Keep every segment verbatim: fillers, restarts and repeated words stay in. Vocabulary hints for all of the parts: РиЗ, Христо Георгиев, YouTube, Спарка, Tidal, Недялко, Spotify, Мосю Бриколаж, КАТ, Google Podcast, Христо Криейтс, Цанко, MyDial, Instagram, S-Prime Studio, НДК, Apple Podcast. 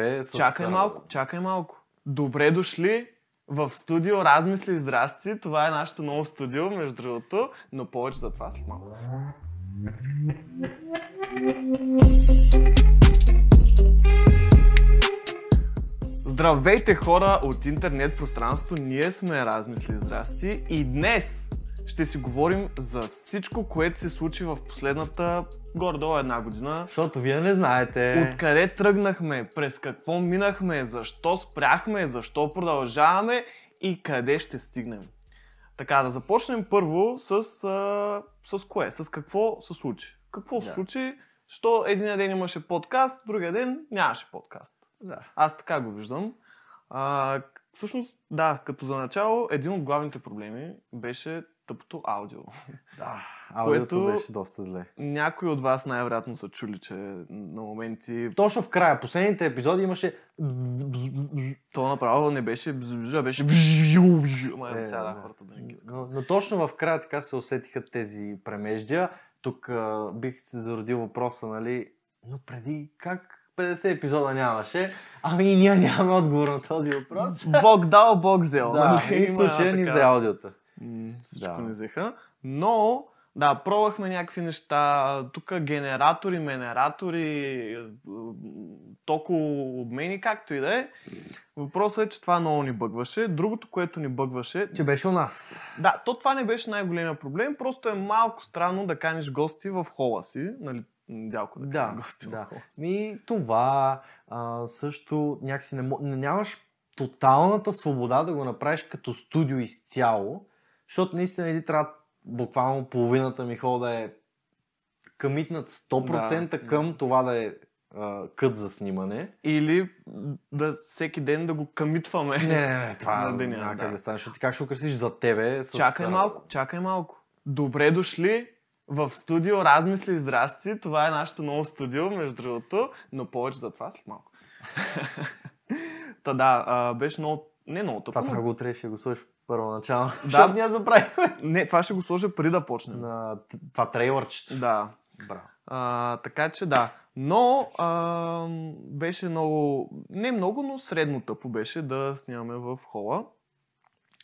С... Чакай малко, чакай малко. Добре дошли в студио Размисли и здрасти. Това е нашето ново студио, между другото, но повече за това след малко. Здравейте хора от интернет пространството, ние сме Размисли и здрасти и днес ще си говорим за всичко, което се случи в последната горе-долу една година. Защото вие не знаете. Откъде тръгнахме, през какво минахме, защо спряхме, защо продължаваме и къде ще стигнем. Така, да започнем първо с, а, с кое, с какво се случи. Какво да. се случи, що един ден имаше подкаст, другия ден нямаше подкаст. Да. Аз така го виждам. А, всъщност, да, като за начало, един от главните проблеми беше тъпото аудио. Да, аудиото което беше доста зле. Някои от вас най-вероятно са чули, че на моменти... Точно в края, последните епизоди имаше... То направо не беше... беше... Май да сега хората да не ги... Но точно в края така се усетиха тези премеждия. Тук а, бих се зародил въпроса, нали... Но преди как... петдесет епизода нямаше, ами и ние нямаме отговор на този въпрос. Бог дал, Бог взел. Да, и в случая ни взе аудиото. М, всичко да. ни взеха. Но, да, пробвахме някакви неща. Тук генератори, менератори, токообмени, както и да е. Въпросът е, че това много ни бъгваше. Другото, което ни бъгваше... Че беше у нас. Да, то това не беше най-големия проблем. Просто е малко странно да каниш гости в хола си, нали? Дялко да да, гости, да. Ми, това а, също някакси не мож... нямаш тоталната свобода да го направиш като студио изцяло, защото наистина ти трябва буквално половината ми хол да е къмитнат сто процента да, към да. това да е а, кът за снимане. Или да всеки ден да го къмитваме. Не, не, не, това да, няма да. как да стане, защото ти как ще украсиш за тебе. С... Чакай малко, чакай малко. Добре дошли в студио Размисли и здрасти, това е нашето ново студио, между другото, но повече за това след малко. Та да, а, беше много... Не много тъпо. Това но... трябва го отреш, ще го сложиш първоначално. Да, ние забравихме. Не, това ще го сложа преди да почнем. На... Това трейлърчето. Да. Браво. А, така че да. Но а, беше много... Не много, но средно тъпо беше да снимаме в хола.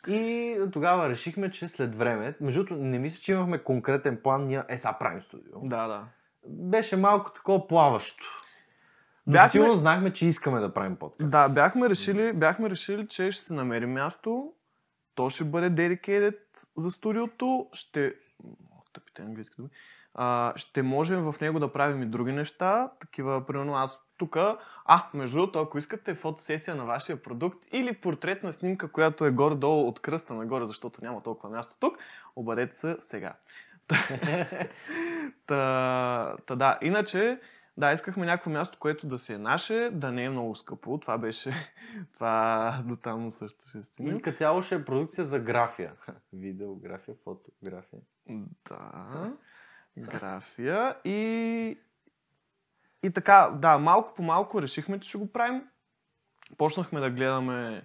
И тогава решихме, че след време, между другото, не мисля, че имахме конкретен план ние S-Prime Studio. Да, да. Беше малко такова плаващо. Бяхме... Сигурно знахме, че искаме да правим подкаст. Да, бяхме решили, бяхме решили, че ще се намерим място, то ще бъде dedicated за студиото, ще... О, тъпите английски думи. А, ще можем в него да правим и други неща, такива, примерно аз тук, а, между другото, ако искате фотосесия на вашия продукт или портретна снимка, която е горе-долу от кръста нагоре, защото няма толкова място тук, обадете се сега. Та, та да, иначе, да, искахме някакво място, което да си е наше, да не е много скъпо, това беше, това до там също ще стигне. И като цяло ще е продукция за графия. Видеография, фотография. Да, графия и... И така, да, малко по малко решихме, че ще го правим. Почнахме да гледаме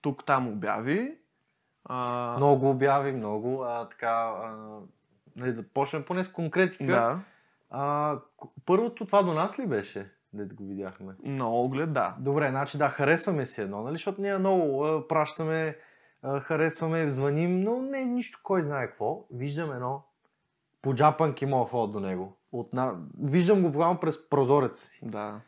тук-там обяви. А... Много обяви, много. А, така, а, да почнем поне с конкретика. Да. А, първото това до нас ли беше, дето го видяхме? На оглед, да. Добре, значи да, харесваме си едно, нали? Защото ние много а, пращаме, а, харесваме, звъним, но не нищо кой знае какво. Виждаме едно по джапанки мога ход до него. Отна... Виждам го буквално през прозореца си. Да.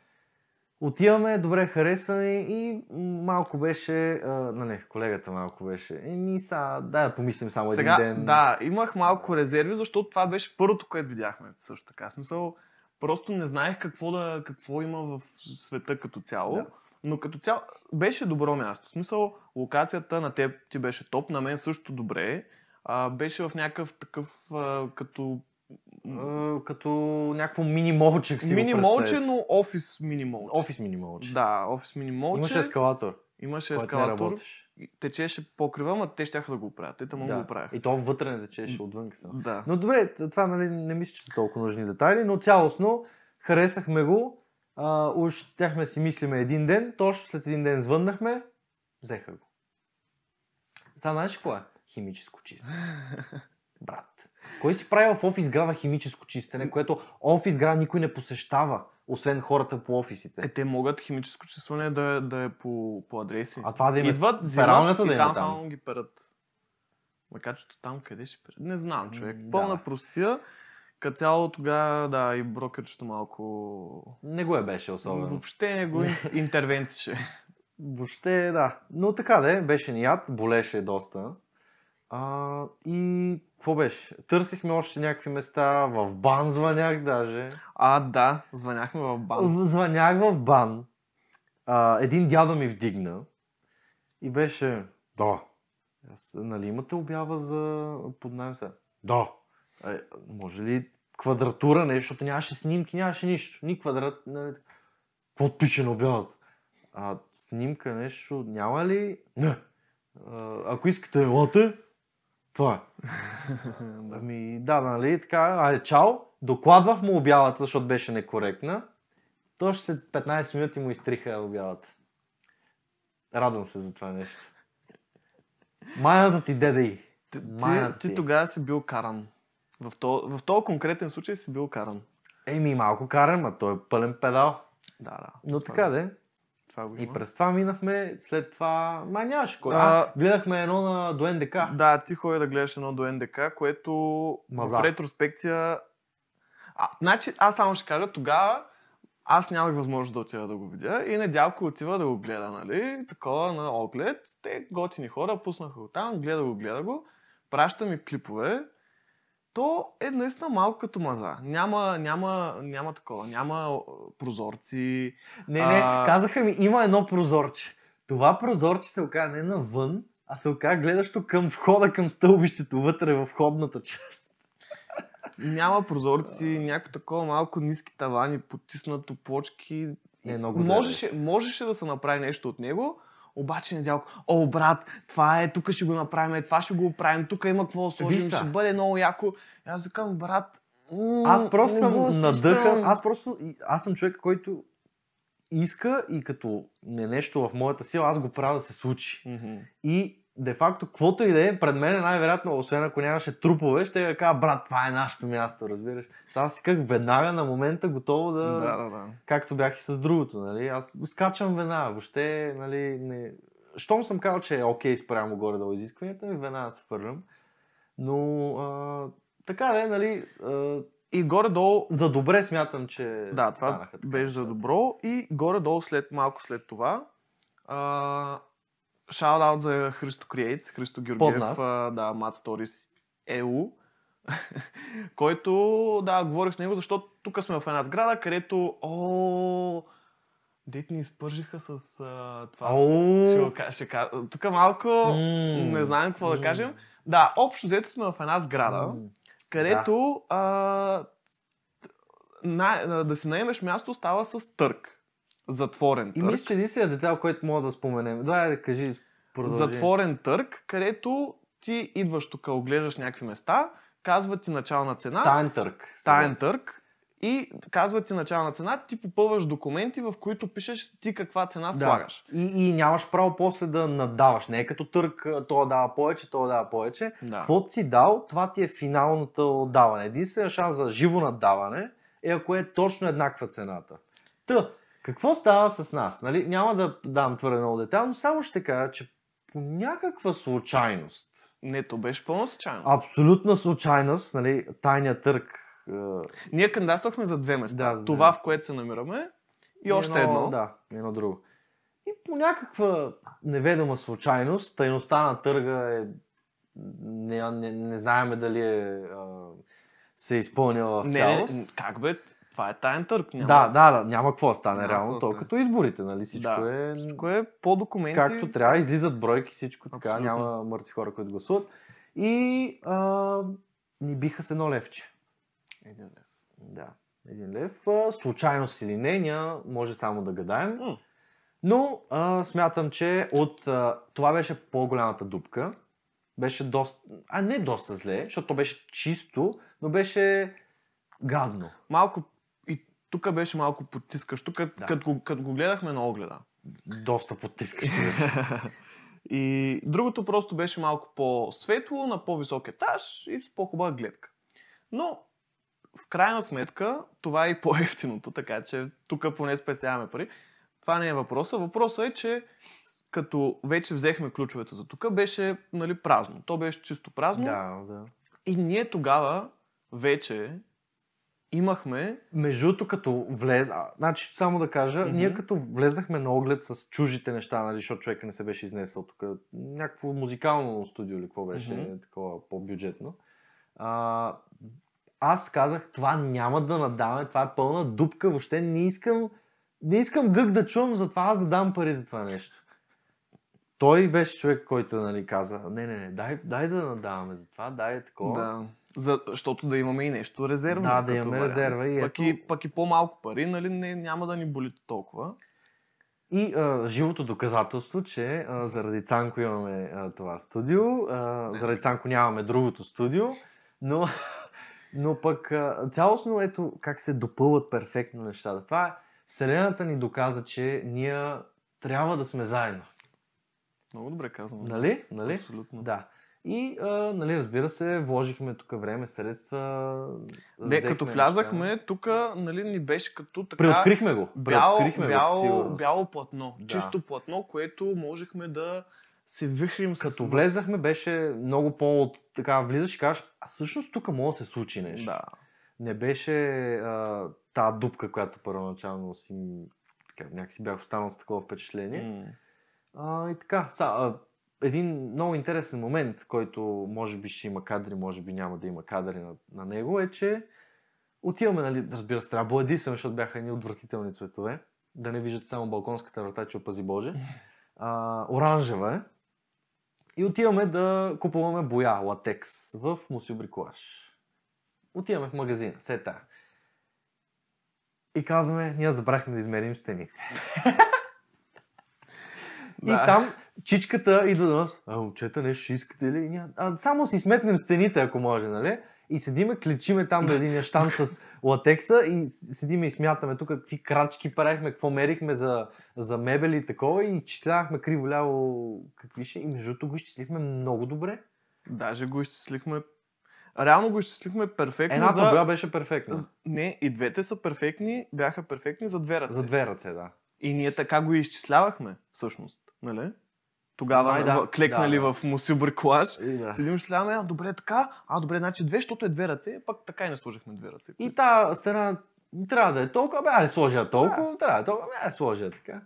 Отиваме, добре харесване и малко беше... А, не, колегата малко беше. Еми са, дай да помислим само сега, един ден. Да, имах малко резерви, защото това беше първото, което видяхме. Също така смисъл. Просто не знаех какво, да, какво има в света като цяло. Да. Но като цяло беше добро място. В смисъл, локацията на теб ти беше топ, на мен също добре. А, беше в някакъв такъв а, като... като някакво мини-молчек си мини го представи. Мини-молче, но офис мини-молче. Офис мини-молче. Да, офис мини-молче. Имаше ескалатор. Имаше ескалатор. Течеше покрива, но те щяха да го оправят. Те там да. го оправяха. И то вътре не течеше, отвън са. Да. Но добре, това нали, не мисля, че са толкова нужни детайли, но цялостно харесахме го. А, уж щяхме си мислиме един ден, точно след един ден звъннахме, взеха го. Сега знаеш какво е? Химическо чисто. Брат. Кой си прави в офис града химическо чистене, което офис града никой не посещава? освен хората по офисите. Е, те могат химическо числане да, да е по, по адреси. А това да им е пералната да им е там. Само ги перат. Макар че там къде ще перат? Не знам, човек. Пълна да. Простия. Като цяло тогава, да, и брокерчето малко... Не го е беше особено. Въобще не го интервенцише. Въобще, да. Но така да е, беше ният, болеше доста. А, и какво беше? Търсихме още някакви места, в бан звънях даже. А, да, звъняхме в бан. Звънях в бан. А, един дядо ми вдигна и беше... Да. Аз, нали имате обява за поднаем сега? Да. Е, може ли квадратура, нещо, защото нямаше снимки, нямаше нищо, ни квадрат, нали... Какво пише на обявата? А снимка, нещо, няма ли? Не! А, ако искате елате, това е. Ами да, нали, така, айде чао, докладвах му обявата, защото беше некоректна. Точно след петнайсет минути му изтриха обявата. Радвам се за това нещо. Майната ти, деди. Ти, ти, ти тогава си бил каран. В този в то конкретен случай си бил каран. Еми малко каран, а той е пълен педал. Да, да. Но така де. И през това минахме, след това май нямаше кой. А, гледахме едно на до НДК. Да, ти ходи да гледаш едно до НДК, което Маза. В ретроспекция... А, значи, аз само ще кажа, тогава аз нямах възможност да отида да го видя и Недялко отива да го гледа, нали? Такова на оглед. Те готини хора, пуснаха го там, гледа го, гледа го. Праща ми клипове. То е наистина малко като маза. Няма, няма, няма такова. Няма прозорци. Не, не. А... Казаха ми, има едно прозорче. Това прозорче се оказа не навън, а се оказа гледащо към входа, към стълбището, вътре във входната част. Няма прозорци, а... някакво такова малко ниски тавани, потиснато плочки. Не, много можеше, можеше да се направи нещо от него, обаче Недялко, о, брат, това е, тук ще го направим, това ще го оправим, тук има какво да сложим, Виса. Ще бъде много яко. Аз викам, брат, м- аз просто съм надъхан, аз просто, аз съм човек, който иска и като не нещо в моята сила, аз го правя да се случи. Mm-hmm. И де-факто, каквото и да е, пред мен най-вероятно, освен ако нямаше трупове, ще я кажа, брат, това е нашето място, разбираш. Аз си как веднага на момента готово да... Да, да, да. Както бях и с другото, нали? Аз го скачам веднага, въобще, нали, не... Щом съм казал, че е окей спрямо горе-долу изискванията, ми веднага се фърлям. Но, а... така не, нали... А... И горе-долу... За добре смятам, че... Да, това станаха, беше за добро. И горе-долу, след, малко след това... А... Шаут-аут за Христо Криейтс, Христо Георгиев, да, Mad Stories и ю, който, да, говорих с него, защото тук сме в една сграда, където, о, дет ни изпържиха с а, това. О, ще, ще, тук малко mm. не знаем какво mm. да кажем. Да, общо взето сме в една сграда, mm. където да. А, на, да си наемеш място става с търг. Затворен търг. И мисля, че единствен детайл, който мога да споменем. Давай да кажи продължение. Затворен търг, където ти идваш тук, оглеждаш някакви места, казва ти начална цена. Таен търг. Таен търг. И казва ти начална цена, ти попълваш документи, в които пишеш ти каква цена да. Слагаш. И, и нямаш право после да наддаваш. Не е като търг, това дава повече, това дава повече. Да. Каквото си дал, това ти е финалното отдаване. Единственият шанс за живо наддаване е ако е точно еднаква цената. Та. Какво става с нас? Нали? Няма да дам твърде много детайл, но само ще кажа, че по някаква случайност... Не, то беше пълна случайност. Абсолютна случайност, нали? Тайния търг... Е... Ние кандидатствахме за две места. Да, това, да. В което се намираме и, и още едно, едно. Да, едно друго. И по някаква неведома случайност, тайността на търга е... Не, не, не знаеме дали е, а... се е изпълнила в цялост. Не, как бе? Това е таен търг. Няма... Да, да, да, няма какво стане няма реално, толкова като изборите, нали, всичко да. Е... Всичко е по документи. Както трябва, излизат бройки, всичко абсолютно. Така, няма мъртви хора, които гласуват. И а, ни биха с едно левче. Един лев. Да, един лев. А, случайност или не, няма, може само да гадаем. М. Но а, смятам, че от... А, това беше по-голямата дупка. Беше доста... А, не доста зле, защото беше чисто, но беше гадно. Малко тук беше малко потискаш, тук да. Като, като го гледахме на огледа. Доста потискаш. И другото просто беше малко по-светло, на по-висок етаж и с по-хубава гледка. Но в крайна сметка това е и по-евтиното, така че тук поне спестяваме пари. Това не е въпроса. Въпросът е, че като вече взехме ключовете за тук, беше, нали, празно. То беше чисто празно. Да, да. И ние тогава вече имахме... Междуто като влез... А, значи, само да кажа, mm-hmm. ние като влезнахме на оглед с чужите неща, нали, защото човека не се беше изнесъл тук. Някакво музикално студио или какво беше, mm-hmm. такова по-бюджетно. А, аз казах, това няма да надаваме, това е пълна дупка, въобще не искам... Не искам гък да чувам, затова аз да дам пари за това нещо. Той беше човек, който, нали, каза, не, не, не, дай, дай да надаваме за това, дай такова. Да, защото да имаме и нещо резервно. Да, да имаме вариант. Резерва. И пък, ето... и, пък и по-малко пари, нали, не, няма да ни боли толкова. И а, живото доказателство, че а, заради Цанко имаме а, това студио, а, заради Цанко нямаме другото студио, но, но пък а, цялостно ето как се допълват перфектно нещата. Това е Вселената ни доказа, че ние трябва да сме заедно. Много добре казвам. Нали? нали? Абсолютно. Да. И, а, нали, разбира се, вложихме тук време, средства... Не, като влязахме, тук, нали, ни беше като така... Преоткрихме го. Бяло, Преоткрихме бяло, го бяло платно. Да. Чисто платно, което можехме да се вихрим с... Като влезахме, беше много по... Така, влизаш и кажеш, а всъщност тук може да се случи нещо. Да. Не беше а, та дупка, която първоначално си... Така, някакси бях останал с такова впечатление. Mm. А, и така, са, а, един много интересен момент, който може би ще има кадри, може би няма да има кадри на, на него, е, че отиваме, нали, разбира се, трябва бладисаме, защото бяха едни отвратителни цветове, да не виждате само балконската врата, че опази Боже, а, оранжева е, и отиваме да купуваме боя, латекс, в Мосю Бриколаж. Отиваме в магазина, сета. И казваме, ние забрахме да измерим стените. И да. Там чичката идва до нас, а момчета нещо ще искате ли? Ня... А, само си сметнем стените, ако може, нали? И седиме, клечиме там до един щанд с латекса и седиме и смятаме тук какви крачки правихме, какво мерихме за, за мебели и такова и изчислявахме криво-ляво какви ще. И междуто го изчислихме много добре. Даже го изчислихме, реално го изчислихме перфектно. Едната за... била беше перфектна. Не, и двете са перфектни, бяха перфектни за две ръце. За две ръце, да. И ние така го изчислявахме, всъщност, нали? Тогава Ай, да, клекнали да, да. в Мосю Бриколаж, да. Седим и изчисляваме, а добре така, а добре, значи две, защото е две ръце, пък така и не сложихме две ръце. И та стена трябва да е толкова, бе, не сложа толкова, да. трябва да е толкова, бе, не сложа така.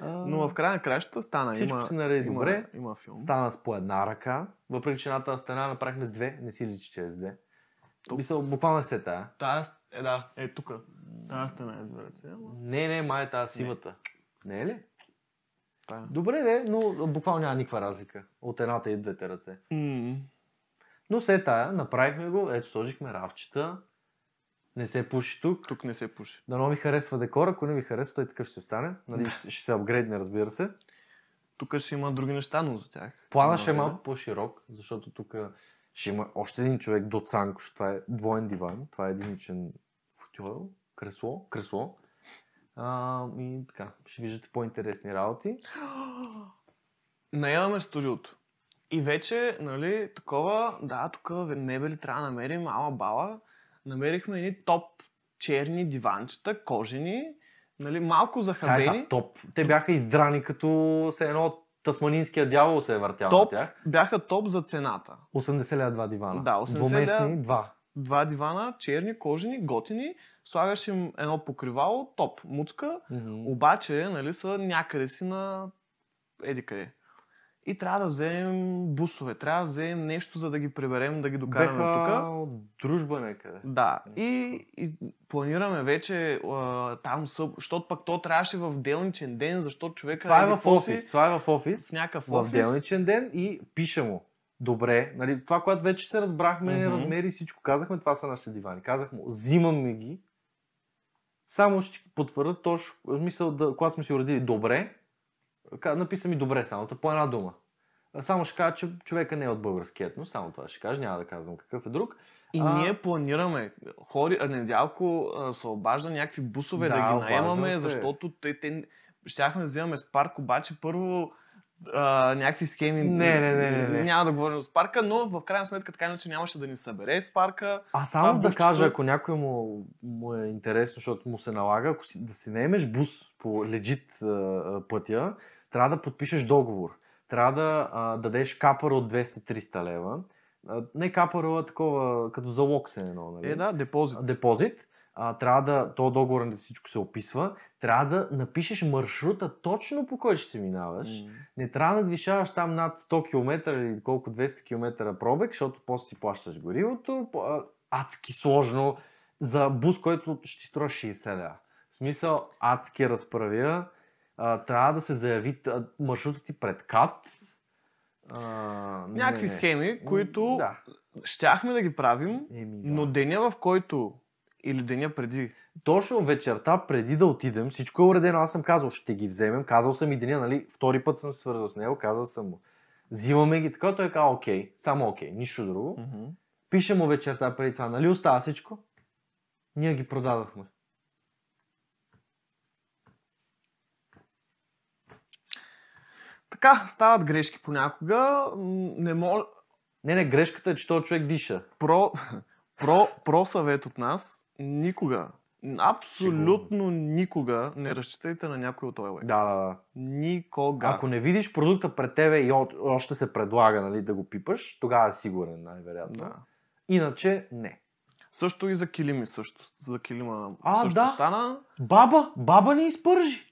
Но в края на кращата стана, всичко има, се нареди има, добре, има филм. Стана с по една ръка, въпреки че едната стена направихме с две, не си личи, че е с две. Мисъл, буквално се тая. Тази, е да, е тук. Тази стена е с две ръце. Не, не, май е тази сивата. Не, не е ли? Тая. Добре, не, но буквално няма никаква разлика от едната и двете ръце. Mm. Но се тая, направихме го, ето сложихме равчета. Не се пуши тук. Тук не се пуши. Дано ви харесва декора, ако не ви харесва, той такъв ще се остане. Нали, ще, ще се апгрейдне, разбира се. Тук ще има други неща, но за тях. Плана ще е малко по-широк, защото тук... Ще има още един човек до Цанко, това е двоен диван, това е единичен футюел, кресло, кресло. А, и така, ще виждате по-интересни работи. Наемаме студиото. И вече, нали, такова, да, тук мебели трябва да намерим, ала бала. Намерихме едни топ черни диванчета, кожени, нали, малко захабени. Чай са топ, те бяха издрани като се едно... Тасманинския дявол се е въртял топ, на тях. Бяха топ за цената. осемдесет лева два дивана. Да, двуместни, два. Два дивана, черни, кожени, готини. Слагаш им едно покривало, топ, муцка. Mm-hmm. Обаче, нали, са някъде си на... Еди къде. И трябва да вземем бусове, трябва да вземем нещо, за да ги приберем, да ги докараме тука. Беха дружба някъде. Да. И, и планираме вече а, там съб... Защото пък то трябваше в делничен ден, защото човека... Това е в офис, си... това е в офис, в някакъв офис. В делничен ден и пише му. Добре, нали, това, което вече се разбрахме, mm-hmm. размери всичко, казахме, това са нашите дивани. Казах му, взимаме ги, само ще потвърда точно, мисъл, да, когато сме си уредили добре, написа ми добре само, по една дума. Само ще кажа, че човека не е от български етно, само това ще кажа, няма да казвам какъв е друг. И а... ние планираме, хори, Недялко се обажда някакви бусове да, да ги наемаме, защото те, те щяхме да взимаме с парк, обаче първо а, някакви схеми. Не, не, не, не, не. Няма да говорим за Спарка, но в крайна сметка така иначе нямаше да ни събере Спарка. А само това, да бушчето... кажа, ако някой му, му е интересно, защото му се налага, ако си, да си наемеш бус по legit а, пътя, трябва да подпишеш договор. Трябва да а, дадеш капър от двеста до триста лева. А, не капър, а такова като залог се едно, нали? Е, да, депозит. Депозит. А, трябва да, то договор на всичко се описва, трябва да напишеш маршрута точно по който ще минаваш. Mm. Не трябва да надвишаваш там над сто километра или колко двеста километра пробег, защото после си плащаш горивото. Адски сложно за бус, който ще струва шейсет лева. В смисъл, адски разправя. А, трябва да се заяви маршрута ти пред КАТ. А, някакви не, схеми, които да. Щяхме да ги правим, Еми, да. но деня в който или деня преди. Точно вечерта, преди да отидем, всичко е уредено. Аз съм казал, ще ги вземем. Казал съм и деня, нали, втори път съм свързал с него, казал съм му. Взимаме ги, така той е казал, окей, само окей, нищо друго. Mm-hmm. Пише му вечерта преди това, нали, остава всичко. Ние ги продадохме. Така, стават грешки понякога. Не мож... Не, не, грешката е, че този човек диша. Про... Про, про съвет от нас, никога, абсолютно никога не разчитайте на някой от о ел екс. Да, да, да. Никога. Ако не видиш продукта пред тебе и о, още се предлага, нали, да го пипаш, тогава е сигурен, най-вероятно. Да. Иначе не. Също и за килими също. За килима а, също да. стана. Баба, баба ни изпържи.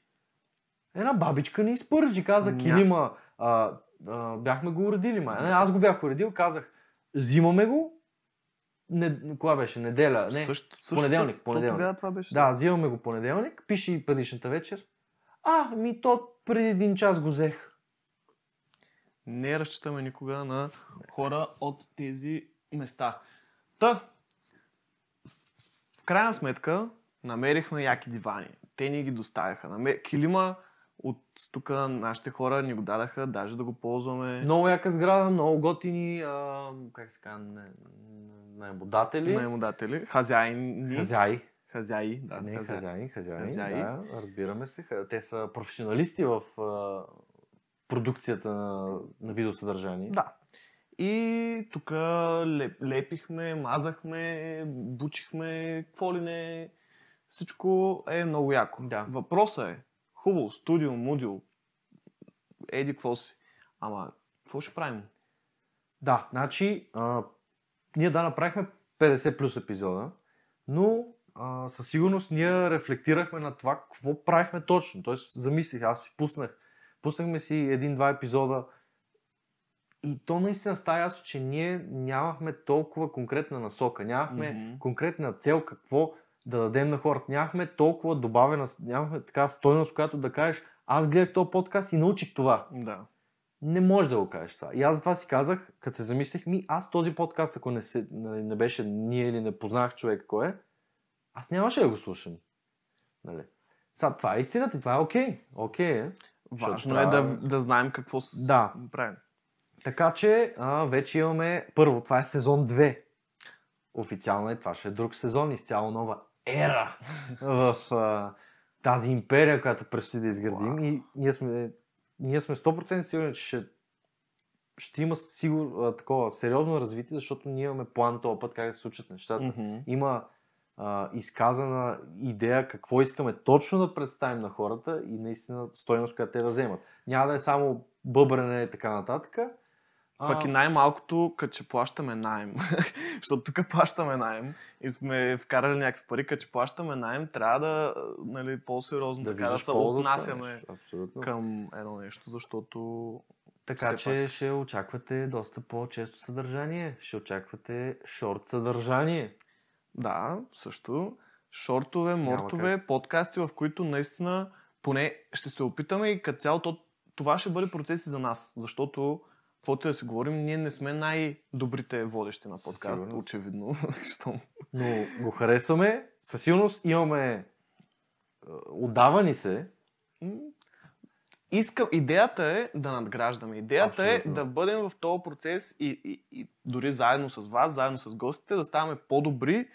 Една бабичка ни изпържи, каза Ня. килима. А, а, бяхме го уредили, май. Не, аз го бях уредил, казах, взимаме го. Не, кога беше? Неделя? Не, също, понеделник. Също, понеделник. Това беше, да, взимаме го понеделник, пише и предишната вечер. А, ми то преди един час го взех. Не разчитаме никога на хора от тези места. Та, в крайна сметка, намерихме яки дивани. Те ни ги доставяха. Намер... Килима от тук нашите хора ни го дадаха, даже да го ползваме. Много яка сграда, много готини, а, как се казва, наемодатели. Наемодатели, хазяини. Хазяи. Хазяи, да. Не, хазяи, хазяи, хазяи, хазяи. Да, разбираме се. Те са професионалисти в а, продукцията на, на видеосъдържание. Да. И тук леп, лепихме, мазахме, бучихме, какво ли не. Всичко е много яко. Да. Въпросът е, хубаво, студио, мудио, еди, какво си. Ама, какво ще правим? Да, значи, а, ние да направихме петдесет плюс епизода, но а, със сигурност ние рефлектирахме на това, какво правихме точно. Тоест, замислих, аз си пуснах, пуснахме си един-два епизода и то наистина става ясно, че ние нямахме толкова конкретна насока, нямахме mm-hmm. конкретна цел, какво да дадем на хората. Нямахме толкова добавена, нямахме така стойност, която да кажеш, аз гледах този подкаст и научих това. Да. Не можеш да го кажеш това. И аз затова си казах, като се замислих, ми аз този подкаст, ако не, се, не беше ние или не познах човек кой е, аз нямаше да го слушам. Нали? Сега това е истината и това е окей. Окей е. Важно това... е да, да знаем какво с... да. правим. Така че а, вече имаме първо, това е сезон две. Официално е, това ще е друг сезон, изцяло нова ера в а, тази империя, която предстои да изградим. Wow. И ние сме, ние сме сто процента сигурни, че ще, ще има сигур, а, такова сериозно развитие, защото ние имаме план този път как да се случат нещата. Mm-hmm. Има а, изказана идея какво искаме точно да представим на хората и наистина стойност, която те да вземат. Няма да е само бъбрене и така нататък. Пък а... и най-малкото, като че плащаме наем, защото тук плащаме наем и сме вкарали някакви пари, като че плащаме наем, трябва да, нали, по-сериозно да, така, да се отнасяме към едно нещо, защото... Така че пак... ще очаквате доста по-често съдържание, ще очаквате шорт съдържание. Да, също. Шортове, мортове, подкасти, в които наистина поне ще се опитаме и като цяло то, това ще бъде процеси за нас, защото... Каквото да си говорим, ние не сме най-добрите водещи на подкаст, сигурно. Очевидно. Но го харесваме. Със сигурност имаме... Отдава ни се. Иска... Идеята е да надграждаме. Идеята Абсолютно. е да бъдем в този процес и, и, и дори заедно с вас, заедно с гостите, да ставаме по-добри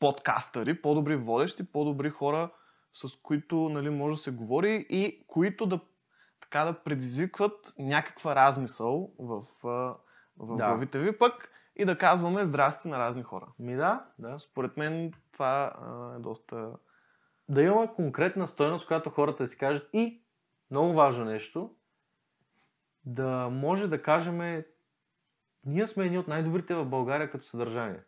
подкастъри, по-добри водещи, по-добри хора, с които, нали, може да се говори и които да така да предизвикват някаква размисъл в, в главите да. ви пък и да казваме здрасти на разни хора. Ми да, да. Според мен това а, е доста... Да има конкретна стойност, която хората си кажат и много важно нещо, да може да кажем ние сме едни от най-добрите в България като съдържание.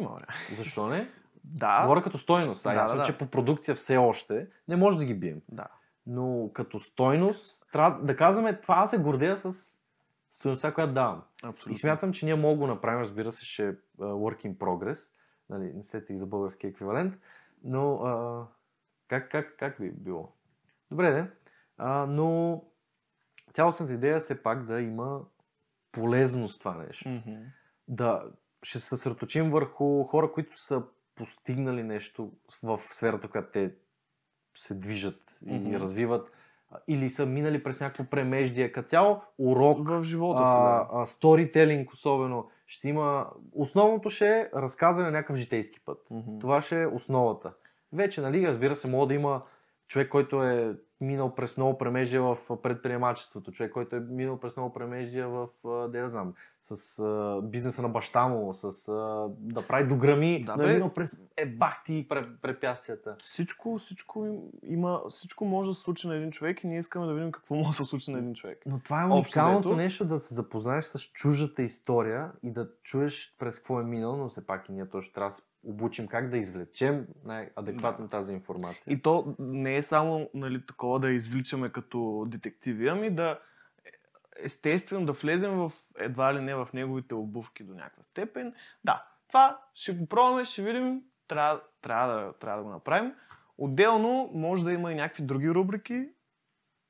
Може. Защо не? Да. Говоря като стойност. Да, да, да. Че по продукция все още не може да ги бием. Да. Но като стойност, трябва да казваме, това аз се гордея с стойността, която давам. Абсолютно. И смятам, че ние мога го направим, разбира се, ще work in progress. Нали, не сетих за български еквивалент. Но а, как, как, как би било? Добре, де. А, но цялостната идея е все пак да има полезност това нещо. Mm-hmm. Да, ще се съсредоточим върху хора, които са постигнали нещо в сферата, която те се движат и mm-hmm. развиват, или са минали през някакво премеждие. Като цяло урок в живота си, сторителинг особено, ще има... Основното ще е разказане на някакъв житейски път. Mm-hmm. Това ще е основата. Вече, нали, разбира се, може да има човек, който е минал през много премеждие в предприемачеството, човек, който е минал през много премеждие в, да я знам, с а, бизнеса на баща му, с а, да прави дограми, да, да е минал през ебахти препятствията. Всичко, всичко има, всичко може да се случи на един човек и ние искаме да видим какво може да се случи на един човек. Но това е уникалното нещо, да се запознаеш с чуждата история и да чуеш през какво е минал, но все пак и ние точно трябва да се обучим как да извлечем най-адекватно тази информация. И то не е само, нали, такова да извличаме като детективи, ами да естествено да влезем в едва ли не в неговите обувки до някаква степен. Да, това ще го пробваме, ще видим, трябва, трябва, да, трябва да го направим. Отделно може да има и някакви други рубрики,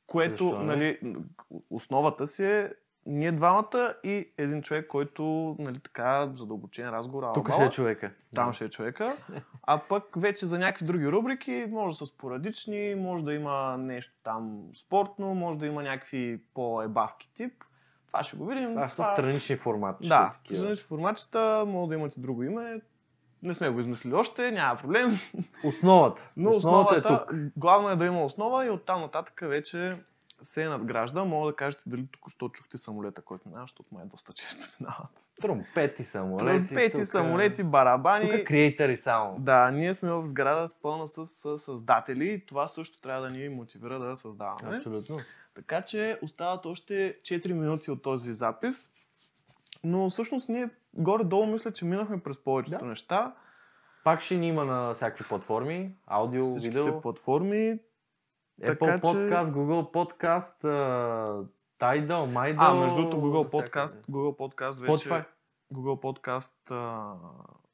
което, защо, нали, основата си е ние двамата и един човек, който, нали, така, задълбочен разговор. Тук ще е човека. Там ще е човека. А пък вече за някакви други рубрики, може да са спорадични, може да има нещо там спортно, може да има някакви по-ебавки тип. Това ще го видим. Това са странични формати. Да, странични форматчета, може да имате друго име. Не сме го измислили още, няма проблем. Основата. Но основата, основата е тук. Главно е да има основа и оттам нататък вече се надгражда. Мога да кажете дали току-що чухте самолета, който минава, защото май доста често минават. Тромпети, самолети. Тромпети, тук... самолети, барабани. Тук креатори само. Да, ние сме в сграда спълна с, с създатели и това също трябва да ни мотивира да създаваме. Абсолютно. Така че остават още четири минути от този запис, но всъщност ние горе-долу мисля, че минахме през повечето да. неща. Пак ще ни има на всякакви платформи, аудио, всичките видео. Всичките платформи. Apple Podcast, че... Google Podcast, uh, Tidal, MyDial... А, между другото Google Podcast, Google Podcast вече... Spotify. Google Podcast uh,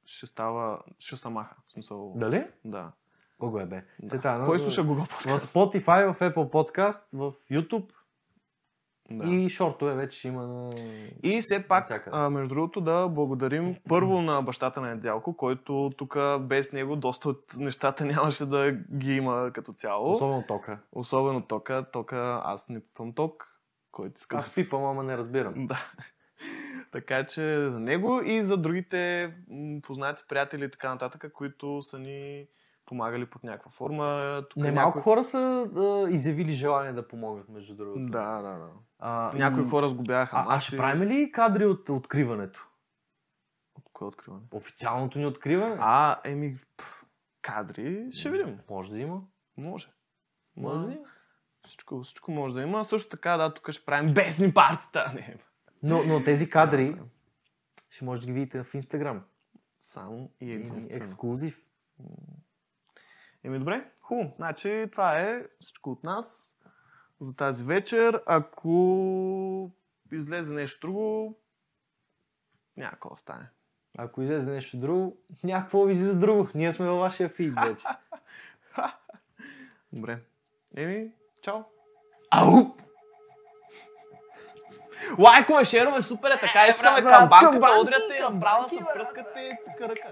ще става... ще са маха, в смисъл... Дали? Да. Google е бе. Да. Кой слуша Google Podcast? В Spotify, в Apple Podcast, в YouTube да. и шортове вече ще има на... И все пак, а, между другото, да благодарим първо на бащата на Недялко, който тук без него доста от нещата нямаше да ги има като цяло. Особено тока. Особено тока. Тока, аз не пипам ток, който иска. Аз пипам, ама не разбирам. Да. Така че за него и за другите познати, приятели и така нататък, които са ни помагали под някаква форма. Тук не, малко някой... хора са а, изявили желание да помогнат, между другото. Да, да, да. А, някои и... хора сгубяха. А, а ще правим ли кадри от откриването? От кое откриване? Официалното ни откриване? А, еми, пф, кадри ще видим. Може да има. Може. Може да има. Всичко, всичко може да има. Също така, да, тук ще правим бесни партията. Но, но тези кадри да, ще може да ги видите в Инстаграм. Само и единствено. Ексклузив. Еми добре, хубаво. Значи това е всичко от нас за тази вечер. Ако излезе нещо друго, някакво остане. Ако излезе нещо друго, някакво излезе друго. Ние сме във вашия фид вече. Добре. Еми, чао. Ау! Лайкове, шерове, супер е така. Искаме камбанката, удряте, направо да се пръскате и цъка ръка.